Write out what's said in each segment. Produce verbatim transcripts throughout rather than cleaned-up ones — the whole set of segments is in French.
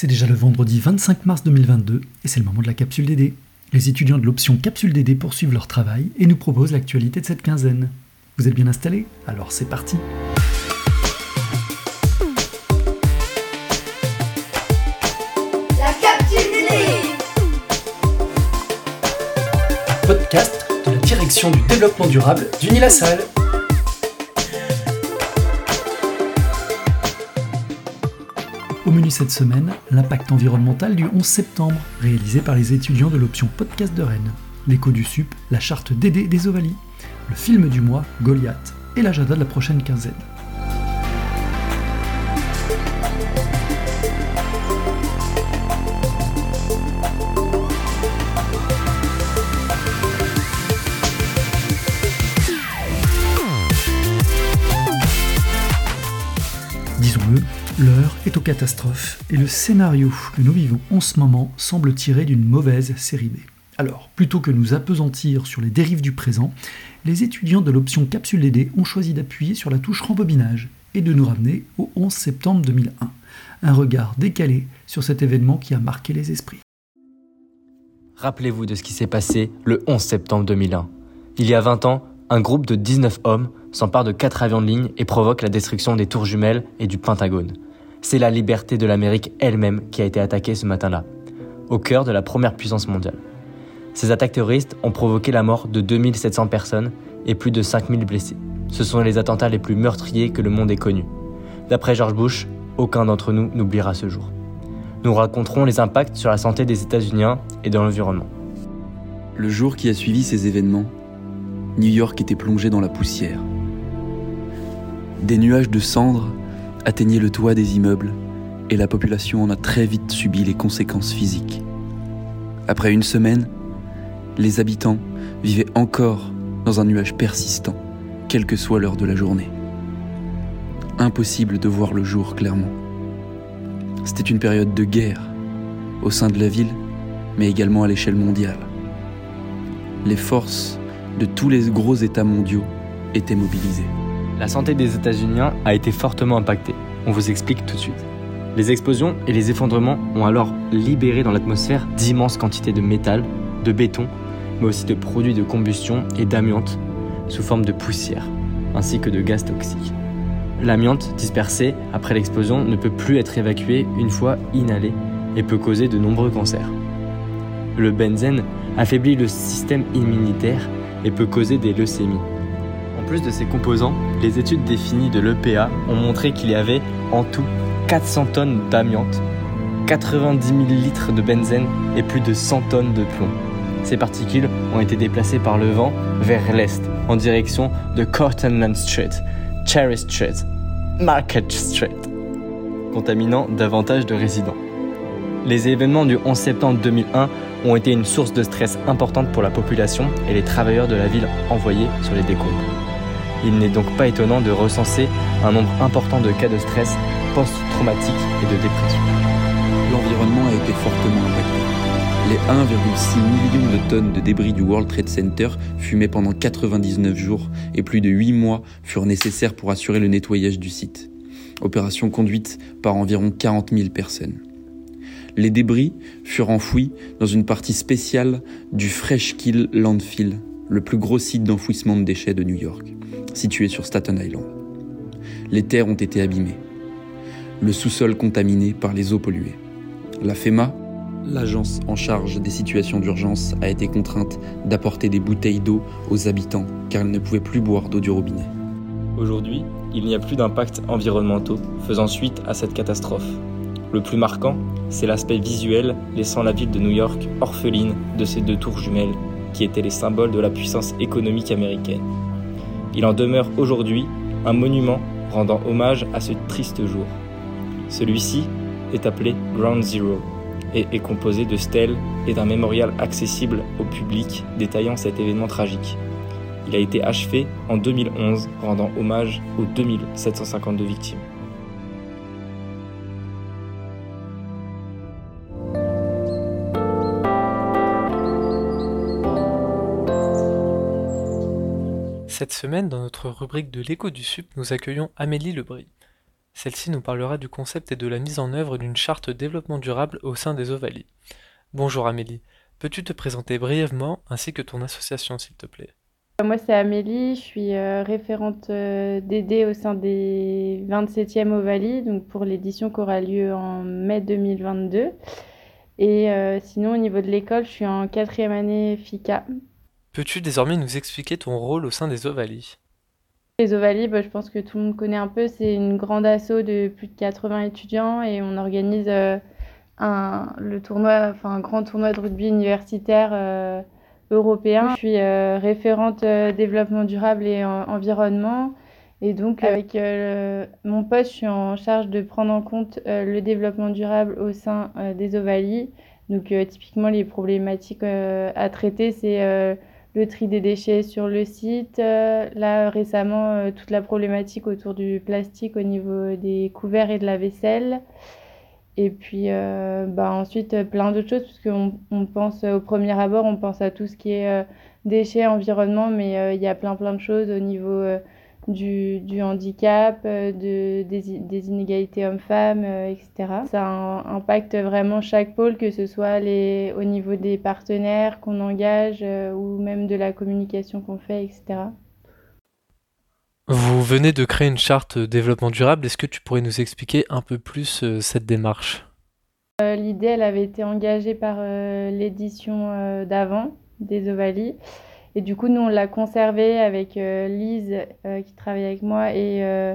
C'est déjà le vendredi vingt-cinq mars deux mille vingt-deux et c'est le moment de la Capsule D D. Les étudiants de l'option Capsule D D poursuivent leur travail et nous proposent l'actualité de cette quinzaine. Vous êtes bien installés ? Alors c'est parti ! La Capsule D D ! Podcast de la direction du développement durable d'Uni-la-Salle. Au menu cette semaine, l'impact environnemental du onze septembre, réalisé par les étudiants de l'option Podcast de Rennes, l'écho du S U P, la charte D D des Ovalies, le film du mois, Goliath, et l'agenda de la prochaine quinzaine. Disons-le, l'heure est aux catastrophes et le scénario que nous vivons en ce moment semble tiré d'une mauvaise série B. Alors, plutôt que nous appesantir sur les dérives du présent, les étudiants de l'option Capsule D D ont choisi d'appuyer sur la touche rembobinage et de nous ramener au onze septembre deux mille un. Un regard décalé sur cet événement qui a marqué les esprits. Rappelez-vous de ce qui s'est passé le onze septembre deux mille un. Il y a vingt ans, un groupe de dix-neuf hommes s'empare de quatre avions de ligne et provoque la destruction des tours jumelles et du Pentagone. C'est la liberté de l'Amérique elle-même qui a été attaquée ce matin-là, au cœur de la première puissance mondiale. Ces attaques terroristes ont provoqué la mort de deux mille sept cents personnes et plus de cinq mille blessés. Ce sont les attentats les plus meurtriers que le monde ait connus. D'après George Bush, aucun d'entre nous n'oubliera ce jour. Nous raconterons les impacts sur la santé des États-Unis et dans l'environnement. Le jour qui a suivi ces événements, New York était plongée dans la poussière. Des nuages de cendres atteignaient le toit des immeubles et la population en a très vite subi les conséquences physiques. Après une semaine, les habitants vivaient encore dans un nuage persistant, quelle que soit l'heure de la journée. Impossible de voir le jour clairement. C'était une période de guerre, au sein de la ville, mais également à l'échelle mondiale. Les forces de tous les gros États mondiaux étaient mobilisées. La santé des États-Unis a été fortement impactée. On vous explique tout de suite. Les explosions et les effondrements ont alors libéré dans l'atmosphère d'immenses quantités de métal, de béton, mais aussi de produits de combustion et d'amiante sous forme de poussière, ainsi que de gaz toxiques. L'amiante, dispersée après l'explosion, ne peut plus être évacuée une fois inhalée et peut causer de nombreux cancers. Le benzène affaiblit le système immunitaire et peut causer des leucémies. En plus de ces composants, les études définies de l'E P A ont montré qu'il y avait en tout quatre cents tonnes d'amiante, quatre-vingt-dix mille litres de benzène et plus de cent tonnes de plomb. Ces particules ont été déplacées par le vent vers l'est, en direction de Cortlandt Street, Cherry Street, Market Street, contaminant davantage de résidents. Les événements du onze septembre deux mille un ont été une source de stress importante pour la population et les travailleurs de la ville envoyés sur les décombres. Il n'est donc pas étonnant de recenser un nombre important de cas de stress post-traumatique et de dépression. L'environnement a été fortement impacté. Les un virgule six million de tonnes de débris du World Trade Center fumaient pendant quatre-vingt-dix-neuf jours et plus de huit mois furent nécessaires pour assurer le nettoyage du site. Opération conduite par environ quarante mille personnes. Les débris furent enfouis dans une partie spéciale du Fresh Kills Landfill, le plus gros site d'enfouissement de déchets de New York, situé sur Staten Island. Les terres ont été abîmées, le sous-sol contaminé par les eaux polluées. La FEMA, l'agence en charge des situations d'urgence, a été contrainte d'apporter des bouteilles d'eau aux habitants car ils ne pouvaient plus boire d'eau du robinet. Aujourd'hui, il n'y a plus d'impacts environnementaux faisant suite à cette catastrophe. Le plus marquant, c'est l'aspect visuel laissant la ville de New York orpheline de ces deux tours jumelles qui étaient les symboles de la puissance économique américaine. Il en demeure aujourd'hui un monument rendant hommage à ce triste jour. Celui-ci est appelé Ground Zero et est composé de stèles et d'un mémorial accessible au public détaillant cet événement tragique. Il a été achevé en deux mille onze, rendant hommage aux deux mille sept cent cinquante-deux victimes. Cette semaine, dans notre rubrique de l'écho du S U P, nous accueillons Amélie Lebris. Celle-ci nous parlera du concept et de la mise en œuvre d'une charte développement durable au sein des Ovalies. Bonjour Amélie, peux-tu te présenter brièvement ainsi que ton association s'il te plaît? Moi c'est Amélie, je suis référente D D au sein des vingt-septième Ovalies, donc pour l'édition qui aura lieu en mai deux mille vingt-deux. Et euh, sinon, au niveau de l'école, je suis en quatrième année FICA. Peux-tu désormais nous expliquer ton rôle au sein des Ovalies? Les Ovalies, bah, je pense que tout le monde connaît un peu, c'est une grande asso de plus de quatre-vingts étudiants et on organise euh, un, le tournoi, enfin, un grand tournoi de rugby universitaire euh, européen. Je suis euh, référente euh, développement durable et euh, environnement. Et donc, avec euh, mon poste, je suis en charge de prendre en compte euh, le développement durable au sein euh, des Ovalies. Donc, euh, typiquement, les problématiques euh, à traiter, c'est euh, le tri des déchets sur le site. Euh, là, récemment, euh, toute la problématique autour du plastique au niveau des couverts et de la vaisselle. Et puis, euh, bah, ensuite, plein d'autres choses, parce qu'on on pense au premier abord, on pense à tout ce qui est euh, déchets, environnement, mais il euh, y a plein, plein de choses au niveau... Euh, Du, du handicap, de, des, des inégalités hommes-femmes, euh, et cetera. Ça un, impacte vraiment chaque pôle, que ce soit les, au niveau des partenaires qu'on engage euh, ou même de la communication qu'on fait, et cetera. Vous venez de créer une charte développement durable. Est-ce que tu pourrais nous expliquer un peu plus euh, cette démarche ? euh, L'idée, elle avait été engagée par euh, l'édition euh, d'avant des Ovalies. Et du coup, nous, on l'a conservé avec euh, Lise, euh, qui travaille avec moi, et euh,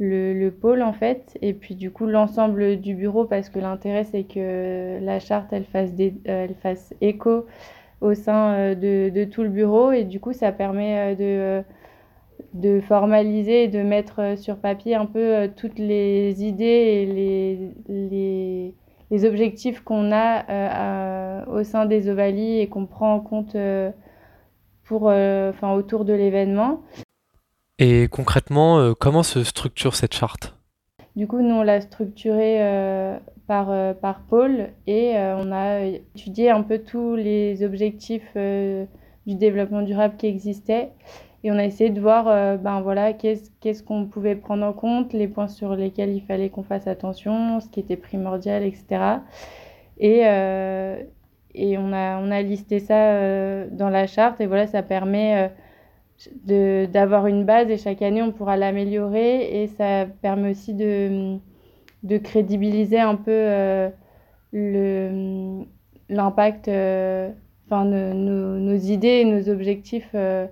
le, le pôle, en fait. Et puis, du coup, l'ensemble du bureau, parce que l'intérêt, c'est que la charte, elle fasse, des, euh, elle fasse écho au sein euh, de, de tout le bureau. Et du coup, ça permet euh, de, de formaliser et de mettre sur papier un peu euh, toutes les idées et les, les, les objectifs qu'on a euh, à, au sein des Ovalies et qu'on prend en compte euh, Pour, euh, enfin, autour de l'événement. Et concrètement, euh, comment se structure cette charte ? Du coup, nous, on l'a structurée euh, par, euh, par pôle et euh, on a étudié un peu tous les objectifs euh, du développement durable qui existaient et on a essayé de voir euh, ben, voilà, qu'est-ce, qu'est-ce qu'on pouvait prendre en compte, les points sur lesquels il fallait qu'on fasse attention, ce qui était primordial, et cetera. Et... Euh, Et on a, on a listé ça euh, dans la charte et voilà, ça permet euh, de, d'avoir une base et chaque année, on pourra l'améliorer et ça permet aussi de, de crédibiliser un peu euh, le, l'impact, euh, enfin, nos, nos, nos idées et nos objectifs euh,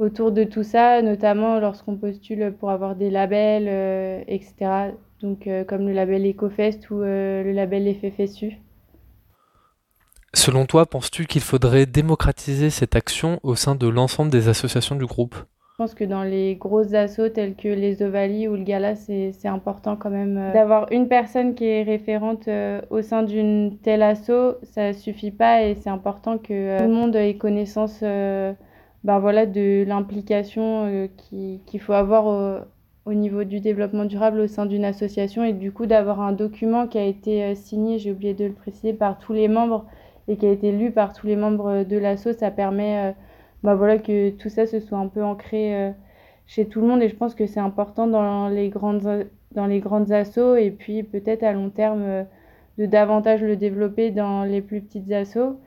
autour de tout ça, notamment lorsqu'on postule pour avoir des labels, euh, et cetera. Donc, euh, comme le label EcoFest ou euh, le label F F S U. Selon toi, penses-tu qu'il faudrait démocratiser cette action au sein de l'ensemble des associations du groupe ? Je pense que dans les grosses assos telles que les Ovalies ou le Gala, c'est, c'est important quand même euh, d'avoir une personne qui est référente euh, au sein d'une telle asso, ça suffit pas et c'est important que euh, tout le monde ait connaissance euh, ben voilà, de l'implication euh, qui, qu'il faut avoir au, au niveau du développement durable au sein d'une association et du coup d'avoir un document qui a été euh, signé, j'ai oublié de le préciser, par tous les membres et qui a été lu par tous les membres de l'asso, ça permet euh, bah voilà, que tout ça se soit un peu ancré euh, chez tout le monde. Et je pense que c'est important dans les grandes, dans les grandes assos et puis peut-être à long terme euh, de davantage le développer dans les plus petites assos.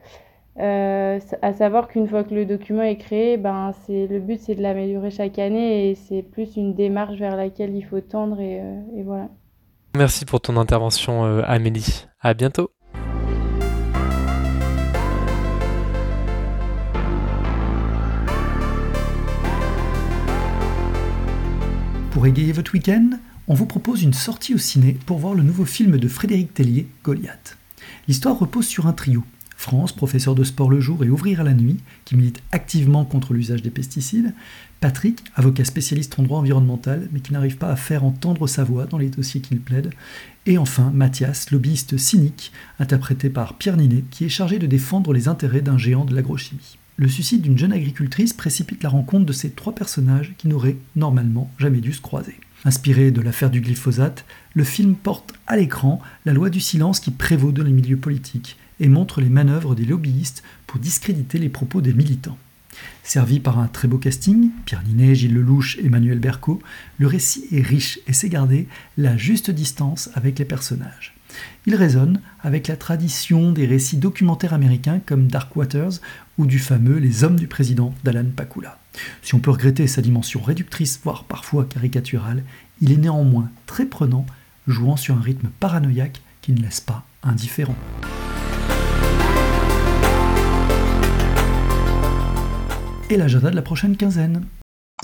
Euh, à savoir qu'une fois que le document est créé, ben, c'est, le but c'est de l'améliorer chaque année et c'est plus une démarche vers laquelle il faut tendre et, euh, et voilà. Merci pour ton intervention euh, Amélie, à bientôt. Pour égayer votre week-end, on vous propose une sortie au ciné pour voir le nouveau film de Frédéric Tellier, Goliath. L'histoire repose sur un trio, France, professeur de sport le jour et ouvrier à la nuit, qui milite activement contre l'usage des pesticides, Patrick, avocat spécialiste en droit environnemental, mais qui n'arrive pas à faire entendre sa voix dans les dossiers qu'il plaide, et enfin Mathias, lobbyiste cynique, interprété par Pierre Niney, qui est chargé de défendre les intérêts d'un géant de l'agrochimie. Le suicide d'une jeune agricultrice précipite la rencontre de ces trois personnages qui n'auraient normalement jamais dû se croiser. Inspiré de l'affaire du glyphosate, le film porte à l'écran la loi du silence qui prévaut dans les milieux politiques et montre les manœuvres des lobbyistes pour discréditer les propos des militants. Servi par un très beau casting, Pierre Niney, Gilles Lelouch, Emmanuel Berco, le récit est riche et sait garder la juste distance avec les personnages. Il résonne avec la tradition des récits documentaires américains comme Dark Waters ou du fameux Les Hommes du Président d'Alan Pakula. Si on peut regretter sa dimension réductrice, voire parfois caricaturale, il est néanmoins très prenant, jouant sur un rythme paranoïaque qui ne laisse pas indifférent. Et l'agenda de la prochaine quinzaine.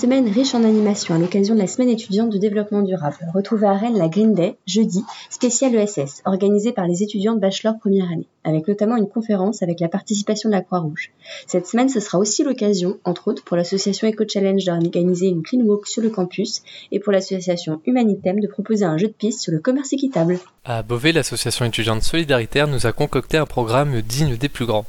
Semaine riche en animation à l'occasion de la semaine étudiante de développement durable. Retrouvez à Rennes la Green Day, jeudi, spéciale E S S, organisée par les étudiants de bachelor première année, avec notamment une conférence avec la participation de la Croix-Rouge. Cette semaine, ce sera aussi l'occasion, entre autres, pour l'association Eco-Challenge d'organiser une clean walk sur le campus et pour l'association Humanitem de proposer un jeu de piste sur le commerce équitable. À Beauvais, l'association étudiante solidaritaire nous a concocté un programme digne des plus grands.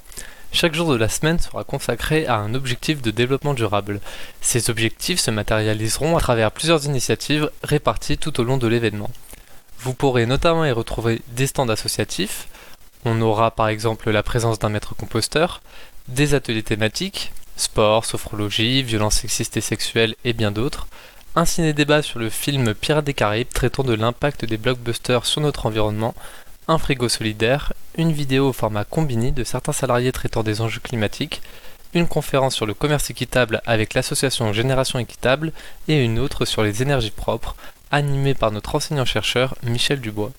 Chaque jour de la semaine sera consacré à un objectif de développement durable. Ces objectifs se matérialiseront à travers plusieurs initiatives réparties tout au long de l'événement. Vous pourrez notamment y retrouver des stands associatifs, on aura par exemple la présence d'un maître composteur, des ateliers thématiques, sport, sophrologie, violences sexistes et sexuelles et bien d'autres, un ciné-débat sur le film Pirates des Caraïbes traitant de l'impact des blockbusters sur notre environnement, un frigo solidaire, une vidéo au format Combini de certains salariés traitant des enjeux climatiques, une conférence sur le commerce équitable avec l'association Génération Équitable et une autre sur les énergies propres, animée par notre enseignant-chercheur Michel Dubois.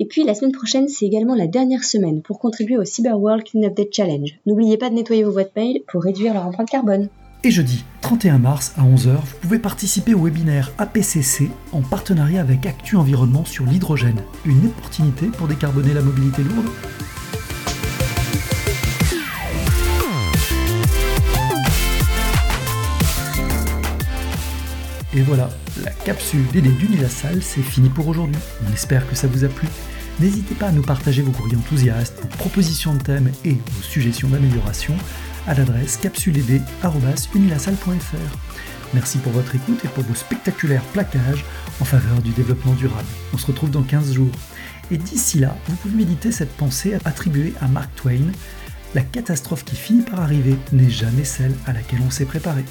Et puis la semaine prochaine, c'est également la dernière semaine pour contribuer au Cyberworld Clean Update Challenge. N'oubliez pas de nettoyer vos boîtes mail pour réduire leur empreinte carbone. Et jeudi trente et un mars à onze heures, vous pouvez participer au webinaire A P C C en partenariat avec Actu Environnement sur l'hydrogène. Une opportunité pour décarboner la mobilité lourde. Et voilà, la capsule D D d'Unilassal, c'est fini pour aujourd'hui. On espère que ça vous a plu. N'hésitez pas à nous partager vos courriers enthousiastes, vos propositions de thèmes et vos suggestions d'amélioration à l'adresse capsule d d arobase unilassal point f r. Merci pour votre écoute et pour vos spectaculaires plaquages en faveur du développement durable. On se retrouve dans quinze jours. Et d'ici là, vous pouvez méditer cette pensée attribuée à Mark Twain. La catastrophe qui finit par arriver n'est jamais celle à laquelle on s'est préparé.